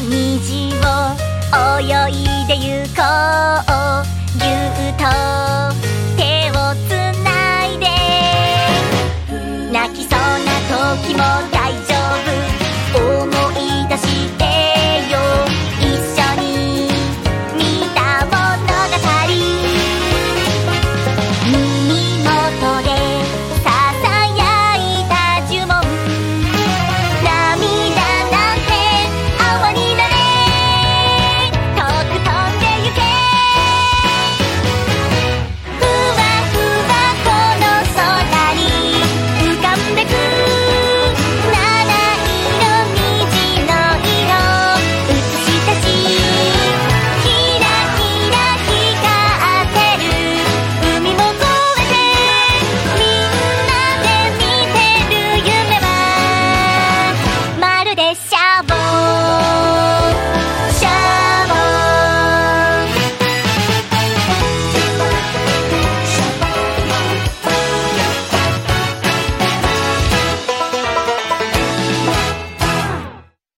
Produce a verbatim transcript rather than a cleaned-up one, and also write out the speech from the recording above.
虹を泳いでゆこうぎゅっと